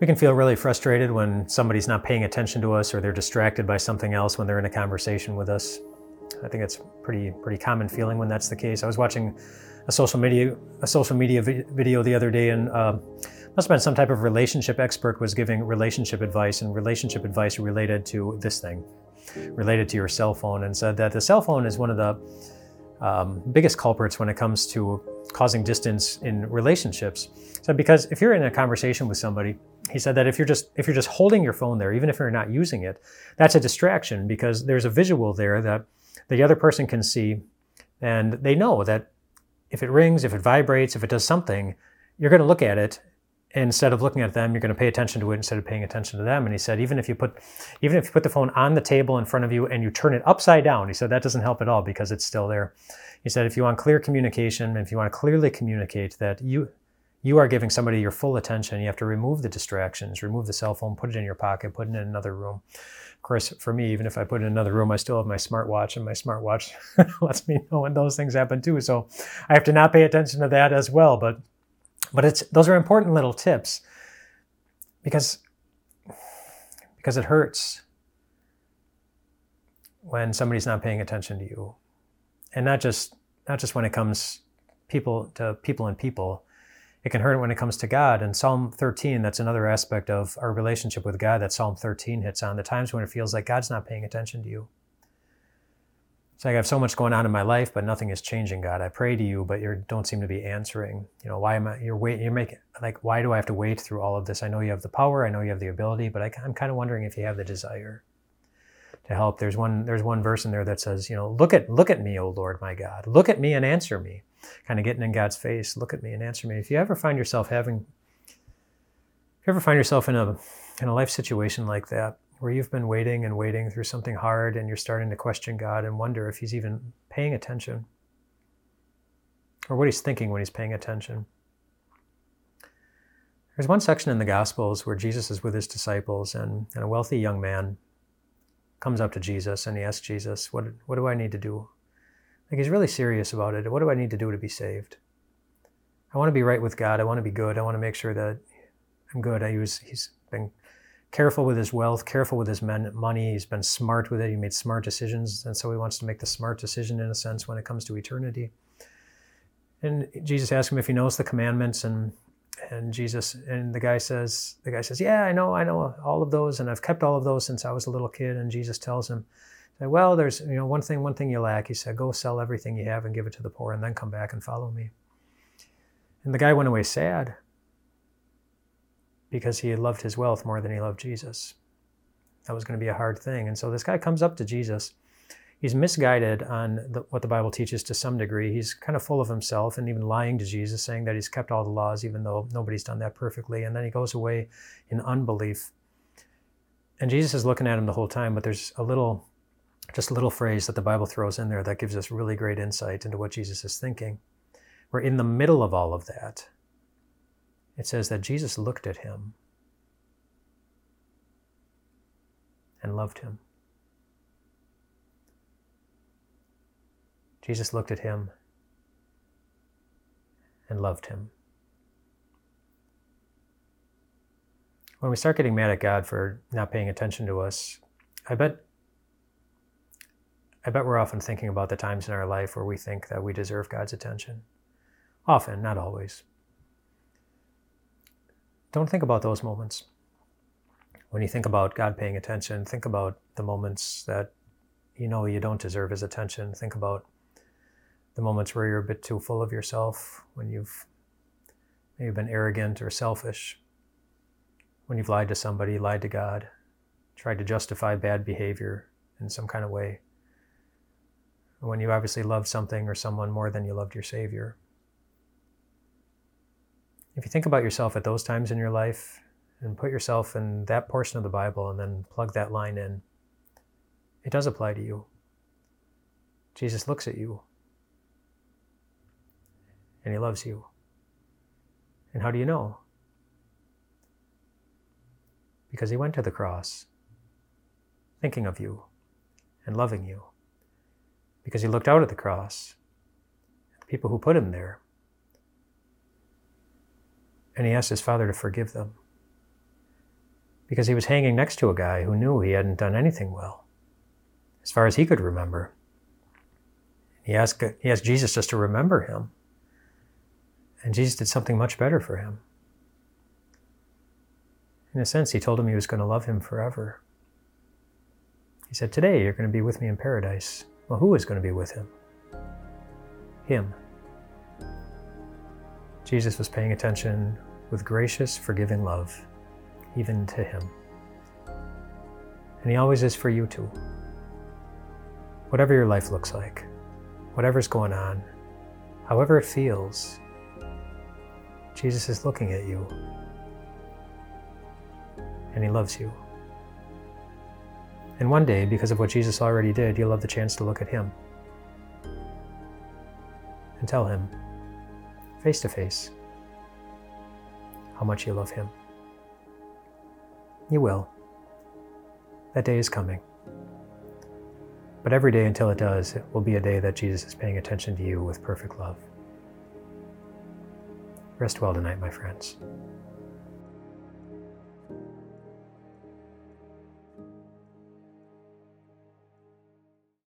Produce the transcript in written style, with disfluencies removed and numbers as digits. We can feel really frustrated when somebody's not paying attention to us or they're distracted by something else when they're in a conversation with us. I think that's pretty common feeling when that's the case. I was watching a social media video the other day, and must have been some type of relationship expert was giving relationship advice, and relationship advice related to this thing, related to your cell phone, and said that the cell phone is one of the biggest culprits when it comes to causing distance in relationships. So because if you're in a conversation with somebody, he said that if you're just holding your phone there, even if you're not using it, that's a distraction because there's a visual there that the other person can see, and they know that if it rings, if it vibrates, if it does something, you're going to look at it instead of looking at them. You're going to pay attention to it instead of paying attention to them. And he said, even if you put the phone on the table in front of you and you turn it upside down, he said that doesn't help at all because it's still there. He said, if you want clear communication, if you want to clearly communicate that you are giving somebody your full attention, you have to remove the distractions, remove the cell phone, put it in your pocket, put it in another room. Of course, for me, even if I put it in another room, I still have my smartwatch, and my smartwatch lets me know when those things happen too. So I have to not pay attention to that as well. But those are important little tips because it hurts when somebody's not paying attention to you. And not just when it comes to people. It can hurt when it comes to God. And Psalm 13, that's another aspect of our relationship with God that Psalm 13 hits on, the times when it feels like God's not paying attention to you. It's like I have so much going on in my life, but nothing is changing, God. I pray to you, but you don't seem to be answering. You know, why am I, why do I have to wait through all of this? I know you have the power, I know you have the ability, but I'm kind of wondering if you have the desire to help. There's one verse in there that says, look at me, O Lord, my God. Look at me and answer me. Kind of getting in God's face. Look at me and answer me. If you ever find yourself in a life situation like that, where you've been waiting and waiting through something hard, and you're starting to question God and wonder if he's even paying attention, or what he's thinking when he's paying attention. There's one section in the Gospels where Jesus is with his disciples, and a wealthy young man comes up to Jesus, and he asks Jesus, what do I need to do? Like, he's really serious about it. What do I need to do to be saved? I want to be right with God. I want to be good. I want to make sure that I'm good. He's been careful with his wealth, careful with his money. He's been smart with it. He made smart decisions. And so he wants to make the smart decision, in a sense, when it comes to eternity. And Jesus asks him if he knows the commandments, and the guy says, yeah, I know all of those, and I've kept all of those since I was a little kid. And Jesus tells him, well, there's one thing you lack. He said, go sell everything you have and give it to the poor, and then come back and follow me. And the guy went away sad because he loved his wealth more than he loved Jesus. That was going to be a hard thing. And so this guy comes up to Jesus. He's misguided on what the Bible teaches to some degree. He's kind of full of himself and even lying to Jesus, saying that he's kept all the laws, even though nobody's done that perfectly. And then he goes away in unbelief. And Jesus is looking at him the whole time, but there's just a little phrase that the Bible throws in there that gives us really great insight into what Jesus is thinking. We're in the middle of all of that. It says that Jesus looked at him and loved him. Jesus looked at him and loved him. When we start getting mad at God for not paying attention to us, I bet we're often thinking about the times in our life where we think that we deserve God's attention. Often, not always. Don't think about those moments. When you think about God paying attention, think about the moments that you don't deserve his attention. Think about the moments where you're a bit too full of yourself, when you've maybe been arrogant or selfish, when you've lied to somebody, lied to God, tried to justify bad behavior in some kind of way, when you obviously loved something or someone more than you loved your Savior. If you think about yourself at those times in your life and put yourself in that portion of the Bible and then plug that line in, it does apply to you. Jesus looks at you, and he loves you. And how do you know? Because he went to the cross thinking of you and loving you. Because he looked out at the cross, the people who put him there, and he asked his Father to forgive them. because he was hanging next to a guy who knew he hadn't done anything well, as far as he could remember. He asked Jesus just to remember him, and Jesus did something much better for him. In a sense, he told him he was going to love him forever. He said, "Today you're going to be with me in paradise." Well, who is going to be with him? Him. Jesus was paying attention with gracious, forgiving love, even to him. And he always is for you too. Whatever your life looks like, whatever's going on, however it feels, Jesus is looking at you, and he loves you. And one day, because of what Jesus already did, you'll have the chance to look at him and tell him, face to face, how much you love him. You will. That day is coming. But every day until it does, it will be a day that Jesus is paying attention to you with perfect love. Rest well tonight, my friends.